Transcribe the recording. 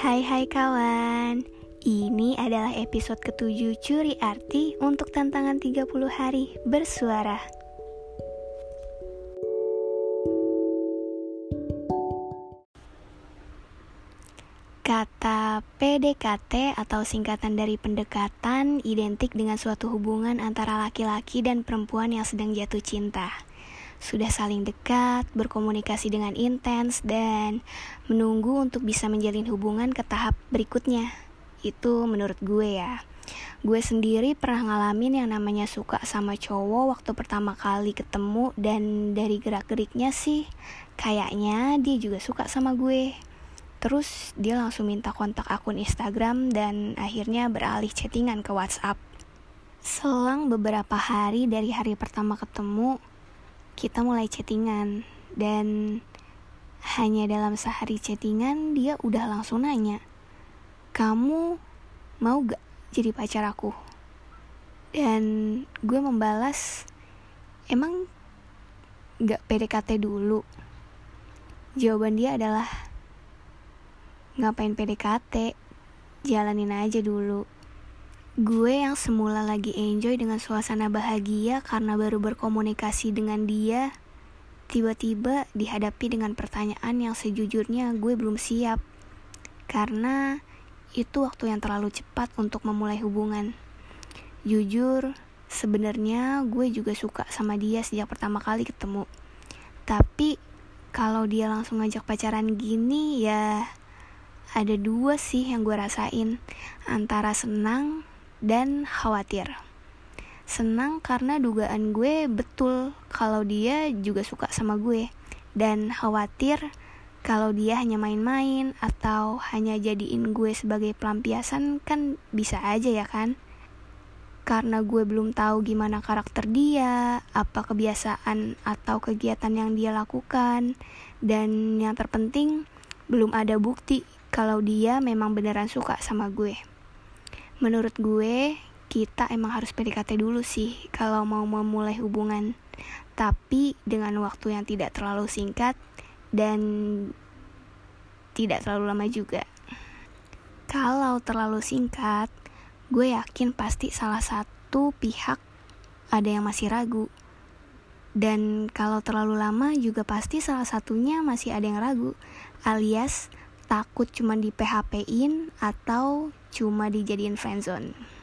Hai kawan, ini adalah episode ke-7 Curi Arti untuk tantangan 30 hari bersuara. Kata PDKT atau singkatan dari pendekatan identik dengan suatu hubungan antara laki-laki dan perempuan yang sedang jatuh cinta. Sudah saling dekat, berkomunikasi dengan intens, dan menunggu untuk bisa menjalin hubungan ke tahap berikutnya. Itu menurut gue ya. Gue sendiri pernah ngalamin yang namanya suka sama cowok waktu pertama kali ketemu, dan dari gerak-geriknya sih, kayaknya dia juga suka sama gue. Terus dia langsung minta kontak akun Instagram dan akhirnya beralih chattingan ke WhatsApp. Selang beberapa hari dari hari pertama ketemu, kita mulai chattingan, dan hanya dalam sehari chattingan dia udah langsung nanya, "Kamu mau gak jadi pacar aku?" Dan gue membalas, "Emang gak PDKT dulu?" Jawaban dia adalah, "Ngapain PDKT? Jalanin aja dulu." Gue yang semula lagi enjoy dengan suasana bahagia karena baru berkomunikasi dengan dia, tiba-tiba dihadapi dengan pertanyaan yang sejujurnya gue belum siap. Karena itu waktu yang terlalu cepat untuk memulai hubungan. Jujur, sebenarnya gue juga suka sama dia sejak pertama kali ketemu. Tapi kalau dia langsung ngajak pacaran gini ya, ada dua sih yang gue rasain, antara senang dan khawatir. Senang karena dugaan gue betul kalau dia juga suka sama gue, dan khawatir kalau dia hanya main-main atau hanya jadiin gue sebagai pelampiasan, kan bisa aja ya kan. Karena gue belum tahu gimana karakter dia, apa kebiasaan atau kegiatan yang dia lakukan, dan yang terpenting belum ada bukti kalau dia memang beneran suka sama gue. Menurut gue, kita emang harus PDKT dulu sih kalau mau memulai hubungan. Tapi dengan waktu yang tidak terlalu singkat dan tidak terlalu lama juga. Kalau terlalu singkat, gue yakin pasti salah satu pihak ada yang masih ragu. Dan kalau terlalu lama juga pasti salah satunya masih ada yang ragu, alias takut cuma di PHP-in atau cuma dijadiin friendzone.